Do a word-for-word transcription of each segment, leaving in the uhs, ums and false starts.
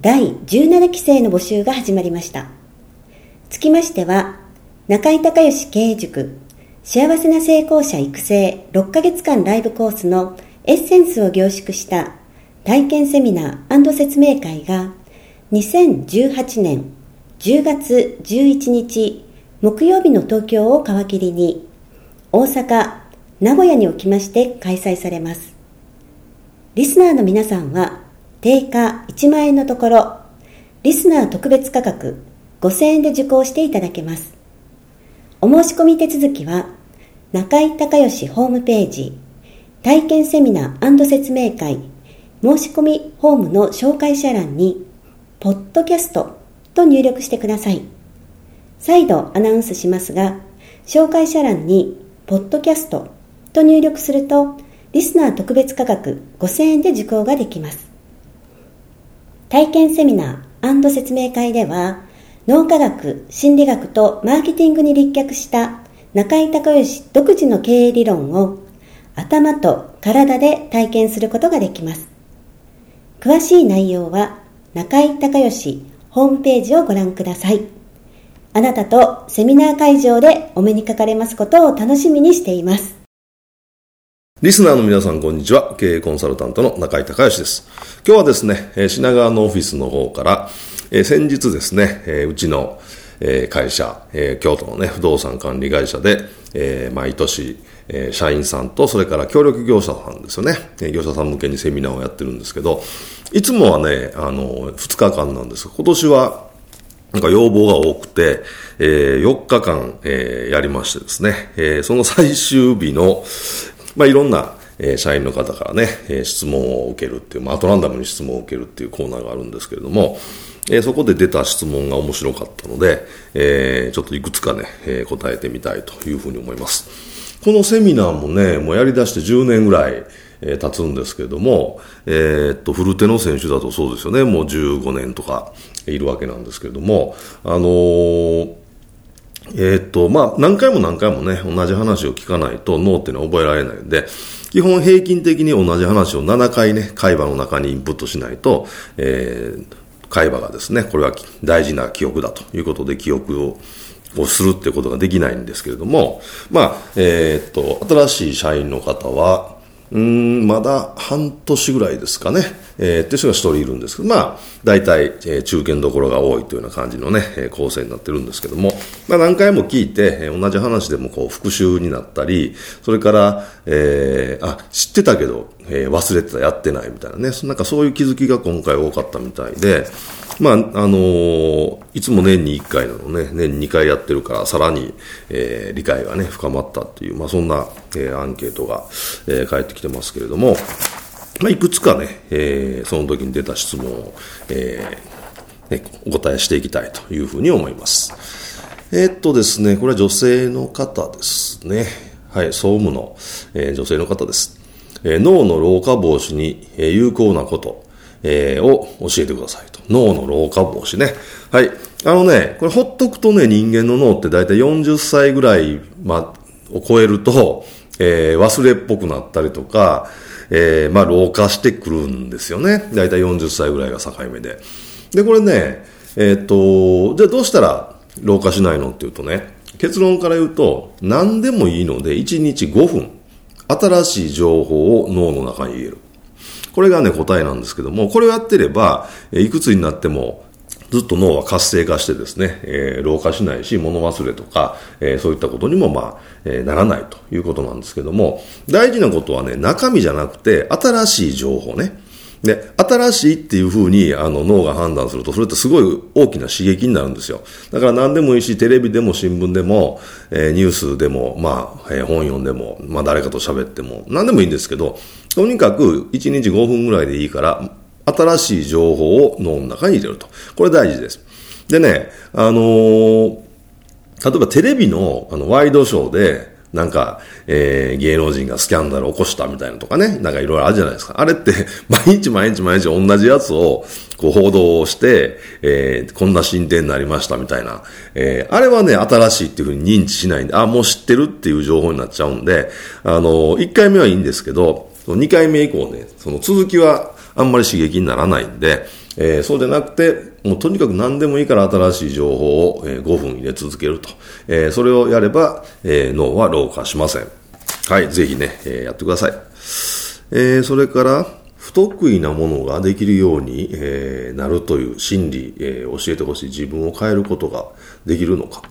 だいじゅうななきせいの募集が始まりました。つきましては、中井孝義経営塾幸せな成功者育成ろっかげつかんライブコースのエッセンスを凝縮した体験セミナー&説明会がにせんじゅうはちねんじゅうがつじゅういちにち木曜日の東京を皮切りに大阪、名古屋におきまして開催されます。リスナーの皆さんは定価いちまんえんのところ、リスナー特別価格ごせんえんで受講していただけます。お申し込み手続きは、中井孝義ホームページ、体験セミナー&説明会、申し込みフォームの紹介者欄に、ポッドキャストと入力してください。再度アナウンスしますが、紹介者欄に、ポッドキャストと入力すると、リスナー特別価格ごせんえんで受講ができます。体験セミナー&説明会では、脳科学、心理学とマーケティングに立脚した中井孝義独自の経営理論を頭と体で体験することができます。詳しい内容は中井孝義ホームページをご覧ください。あなたとセミナー会場でお目にかかれますことを楽しみにしています。リスナーの皆さん、こんにちは。経営コンサルタントの中井孝義です。今日はですね、品川のオフィスの方から、先日ですね、うちの会社、京都のね、不動産管理会社で、毎年、社員さんと、それから協力業者さんですよね。業者さん向けにセミナーをやってるんですけど、いつもはね、あの、ふつかかんなんですが、今年は、なんか要望が多くて、えー、よっかかん、えー、やりましてですね、えー、その最終日の、まあ、いろんな、えー、社員の方からね、えー、質問を受けるっていう、まあ、アトランダムに質問を受けるっていうコーナーがあるんですけれども、えー、そこで出た質問が面白かったので、えー、ちょっといくつかね、えー、答えてみたいというふうに思います。このセミナーもね、もうやり出してじゅうねんぐらい、えー、経つんですけれども、えー、っと、古手の選手だとそうですよね、もうじゅうごねんとか、いるわけなんですけれども、あのー、えー、っと、まあ、何回も何回もね、同じ話を聞かないと脳っていうのは覚えられないんで、基本平均的に同じ話をななかいね、海馬の中にインプットしないと、えー、海馬がですね、これは大事な記憶だということで記憶を、をするってことができないんですけれども、まあ、えー、っと、新しい社員の方は、うーん、まだ半年ぐらいですかね。えー、っていう人が一人いるんですけど、まあ、大体、えー、中堅どころが多いというような感じのね、えー、構成になってるんですけども、まあ何回も聞いて、えー、同じ話でもこう復習になったり、それから、えー、あ、知ってたけど、えー、忘れてた、やってないみたいなね、なんかそういう気づきが今回多かったみたいで、まあ、あのー、いつも年にいっかいなのね、年ににかいやってるから、さらに、えー、理解がね、深まったっていう、まあそんな、えー、アンケートが、えー、返ってきてますけれども、まあ、いくつかね、えー、その時に出た質問を、えーね、お答えしていきたいというふうに思います。えー、っとですね、これは女性の方ですね。はい、総務の、えー、女性の方です。えー、脳の老化防止に有効なこと、えー、を教えてくださいと。脳の老化防止ね。はい。あのね、これほっとくとね、人間の脳ってだいたいよんじゅっさいぐらい、ま、を超えると、えー、忘れっぽくなったりとか、えー、まあ、老化してくるんですよね。だいたいよんじゅっさいぐらいが境目で。で、これね、えっと、じゃあどうしたら老化しないのっていうとね、結論から言うと、何でもいいので、いちにちごふん、新しい情報を脳の中に入れる。これがね、答えなんですけども、これをやってれば、いくつになっても、ずっと脳は活性化してですね、えー、老化しないし、物忘れとか、えー、そういったことにもまあ、えー、ならないということなんですけども、大事なことはね、中身じゃなくて新しい情報ね。で、新しいっていう風にあの脳が判断すると、それってすごい大きな刺激になるんですよ。だから何でもいいし、テレビでも新聞でも、えー、ニュースでも、まあ、えー、本読んでも、まあ誰かと喋っても、何でもいいんですけど、とにかくいちにちごふんぐらいでいいから、新しい情報を脳の中に入れると。これ大事です。でね、あのー、例えばテレビの、あのワイドショーで、なんか、えー、芸能人がスキャンダルを起こしたみたいなとかね、なんかいろいろあるじゃないですか。あれって、毎日毎日毎日同じやつを、こう報道して、えー、こんな進展になりましたみたいな。えー、あれはね、新しいっていうふうに認知しないんで、あ、もう知ってるっていう情報になっちゃうんで、あのー、いっかいめはいいんですけど、にかいめ以降ね、その続きはあんまり刺激にならないんで、えー、そうじゃなくて、もうとにかく何でもいいから新しい情報をごふん入れ続けると。えー、それをやれば、えー、脳は老化しません。はい、ぜひね、えー、やってください。えー、それから、不得意なものができるように、えー、なるという心理、えー、教えてほしい。自分を変えることができるのか。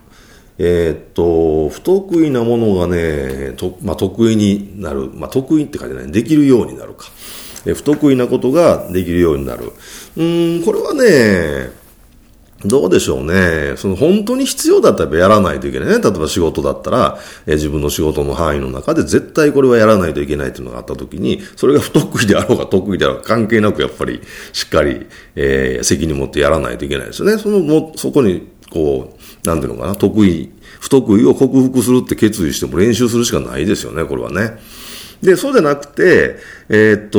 えー、っと、不得意なものがね、とまあ、得意になる。まあ、得意って書いてない。できるようになるか。不得意なことができるようになる。うーん、これはね、どうでしょうね。その本当に必要だったらやらないといけないね。例えば仕事だったら、え自分の仕事の範囲の中で絶対これはやらないといけないというのがあったときに、それが不得意であろうが得意であろうが関係なくやっぱりしっかり、えー、責任持ってやらないといけないですよね。そのもそこにこうなんていうのかな、得意不得意を克服するって決意しても練習するしかないですよね。これはね。で、そうじゃなくて、えー、っ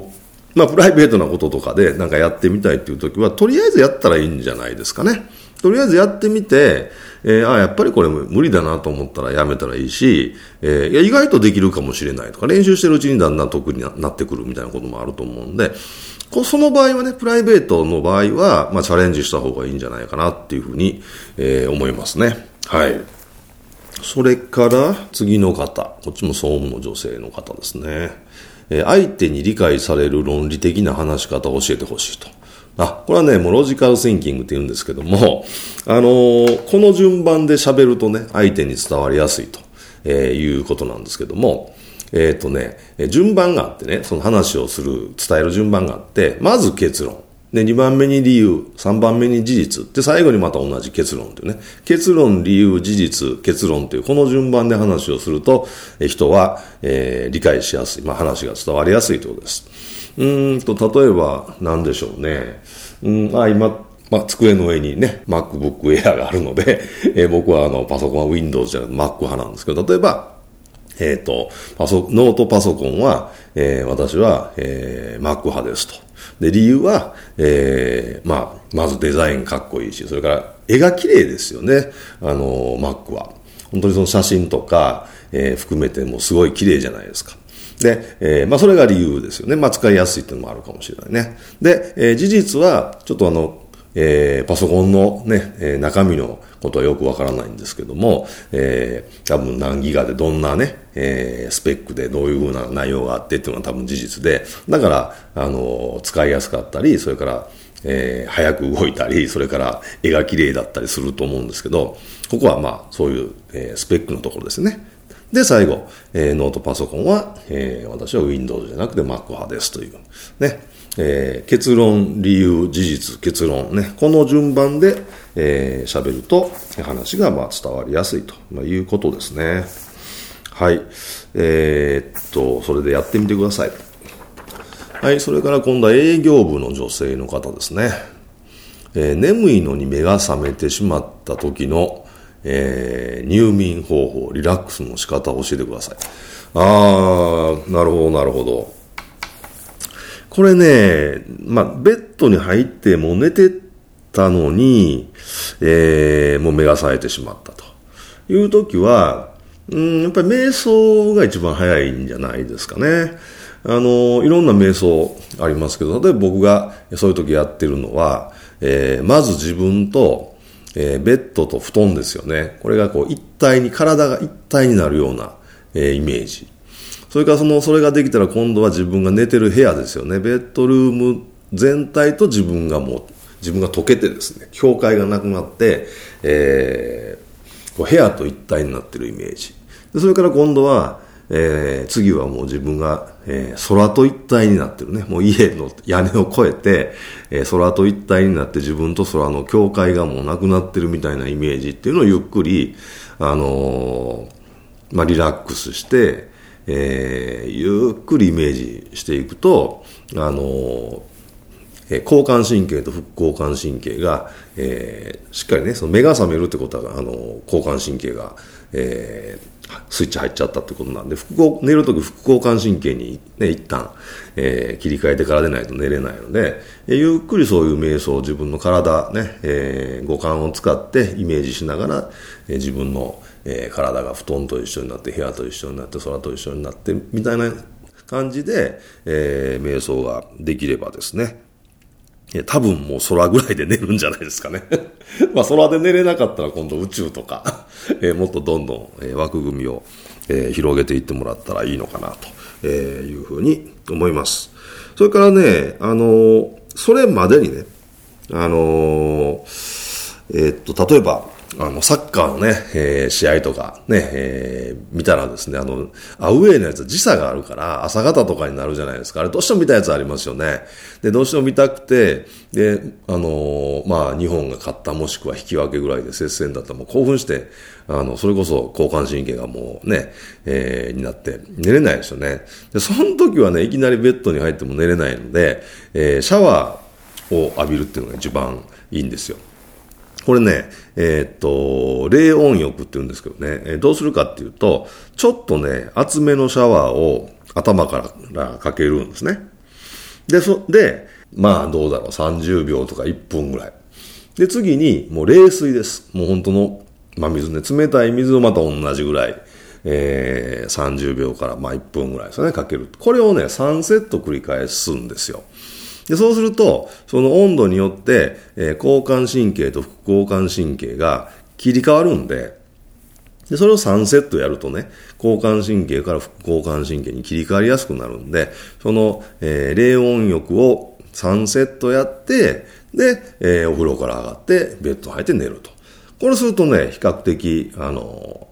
と、まあ、プライベートなこととかでなんかやってみたいっていうときは、とりあえずやったらいいんじゃないですかね。とりあえずやってみて、えー、あ、やっぱりこれ無理だなと思ったらやめたらいいし、えー、いや、意外とできるかもしれないとか、練習してるうちにだんだん得意になってくるみたいなこともあると思うんで、こその場合はね、プライベートの場合は、まあ、チャレンジした方がいいんじゃないかなっていうふうに、えー、思いますね。はい。それから次の方、こっちも総務の女性の方ですね。えー、相手に理解される論理的な話し方を教えてほしいと。あ、これはね、もうロジカルシンキングって言うんですけども、あのー、この順番で喋るとね、相手に伝わりやすいと、えー、いうことなんですけども、えっとね、順番があってね、その話をする、伝える順番があって、まず結論。で、にばんめに理由、さんばんめに事実。で、最後にまた同じ結論というね。結論、理由、事実、結論という、この順番で話をすると、え人は、えー、理解しやすい。まあ、話が伝わりやすいということです。うーんと、例えば、何でしょうね。うん、あ、今、まあ、机の上にね、MacBook Air があるので、えー、僕はあの、パソコンは Windows じゃなくて Mac 派なんですけど、例えば、えっと、パソ、ノートパソコンは、えー、私は、えー、Mac 派ですと。で、理由は、えー、まあ、まずデザインかっこいいし、それから絵が綺麗ですよね。あの、Mac は。本当にその写真とか、えー、含めてもすごい綺麗じゃないですか。で、えー、まあ、それが理由ですよね。まあ、使いやすいっていうのもあるかもしれないね。で、えー、事実は、ちょっとあの、えー、パソコンのね、えー、中身のことはよくわからないんですけども、えー、多分何ギガでどんなね、えー、スペックでどういうふうな内容があってっていうのは多分事実で、だから、あのー、使いやすかったり、それから、えー、早く動いたり、それから絵が綺麗だったりすると思うんですけど、ここはまあ、そういう、えー、スペックのところですね。で、最後、えー、ノートパソコンは、えー、私は Windows じゃなくて Mac 派ですという、ね。えー、結論、理由、事実、結論ね。この順番で、えー、喋ると話がまあ伝わりやすいと、まあ、いうことですね。はい。えー、っと、それでやってみてください。はい。それから今度は営業部の女性の方ですね。えー、眠いのに目が覚めてしまった時の、えー、入眠方法、リラックスの仕方を教えてください。あー、なるほど、なるほど。これね、まあ、ベッドに入ってもう寝てたのに、えー、もう目が冴えてしまったというときは、うん、やっぱり瞑想が一番早いんじゃないですかね。あの、いろんな瞑想ありますけど、例えば僕がそういうときやってるのは、えー、まず自分と、えー、ベッドと布団ですよね。これがこう一体に、体が一体になるような、えー、イメージ。それからその、それができたら今度は自分が寝てる部屋ですよね。ベッドルーム全体と自分がもう自分が溶けてですね、境界がなくなって、えー、こう部屋と一体になってるイメージで、それから今度は、えー、次はもう自分が、えー、空と一体になってるね、もう家の屋根を越えて、えー、空と一体になって自分と空の境界がもうなくなってるみたいなイメージっていうのをゆっくりあのー、まあ、リラックスして、えー、ゆっくりイメージしていくと、あのー交感神経と副交感神経が、えー、しっかりね、その目が覚めるってことは、あの、交感神経が、えー、スイッチ入っちゃったってことなんで、副交、寝るとき副交感神経にね、一旦、えー、切り替えてからでないと寝れないので、えー、ゆっくりそういう瞑想、自分の体ね、えー、五感を使ってイメージしながら、えー、自分の、えー、体が布団と一緒になって、部屋と一緒になって、空と一緒になって、みたいな感じで、えー、瞑想ができればですね、多分もう空ぐらいで寝るんじゃないですかね。まあ空で寝れなかったら今度宇宙とか、もっとどんどん枠組みを広げていってもらったらいいのかなというふうに思います。それからね、あの、それまでにね、あの、えっと、例えば、あの、サッカーのね、えー、試合とかね、えー、見たらですね、あの、アウェーのやつは時差があるから、朝方とかになるじゃないですか。あれ、どうしても見たやつありますよね。で、どうしても見たくて、で、あのー、まあ、日本が勝ったもしくは引き分けぐらいで接戦だったらもう興奮して、あの、それこそ交感神経がもうね、えー、になって寝れないですよね。で、その時はね、いきなりベッドに入っても寝れないので、えー、シャワーを浴びるっていうのが一番いいんですよ。これね、えー、っと、冷温浴って言うんですけどね、えー、どうするかっていうと、ちょっとね、厚めのシャワーを頭からかけるんですね。で、そ、で、まあどうだろう、さんじゅうびょうとかいっぷんぐらい。で、次に、もう冷水です。もう本当の、まあ水ね、冷たい水をまた同じぐらい、えー、さんじゅうびょうからまあいっぷんぐらいですね、かける。これをね、さんセット繰り返すんですよ。で、そうすると、その温度によって、えー、交感神経と副交感神経が切り替わるんで、で、それをさんセットやるとね、交感神経から副交感神経に切り替わりやすくなるんで、その、えー、冷温浴をさんセットやって、で、えー、お風呂から上がって、ベッド入って寝ると。これするとね、比較的、あのー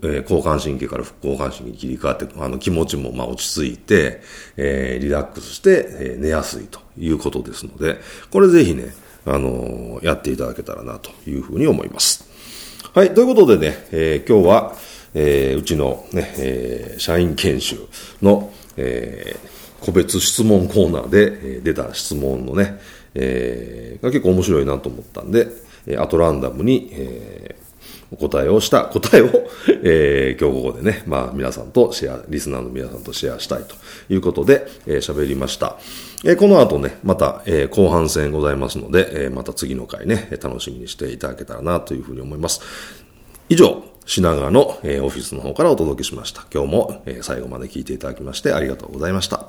えー、交感神経から副交感神経に切り替わって、あの、気持ちもまあ落ち着いて、えー、リラックスして、えー、寝やすいと。いうことですので、これぜひね、あのー、やっていただけたらなというふうに思います。はい、ということでね、えー、今日は、えー、うちのね、えー、社員研修の、えー、個別質問コーナーで、えー、出た質問のね、えー、が結構面白いなと思ったんで、あとランダムに、えー、お答えをした答えを、えー、今日ここでね、まあ皆さんとシェア、リスナーの皆さんとシェアしたいということで、えー、喋りました。えー、この後ね、また、えー、後半戦ございますので、えー、また次の回ね、楽しみにしていただけたらなというふうに思います。以上、品川の、えー、オフィスの方からお届けしました。今日も、えー、最後まで聞いていただきましてありがとうございました。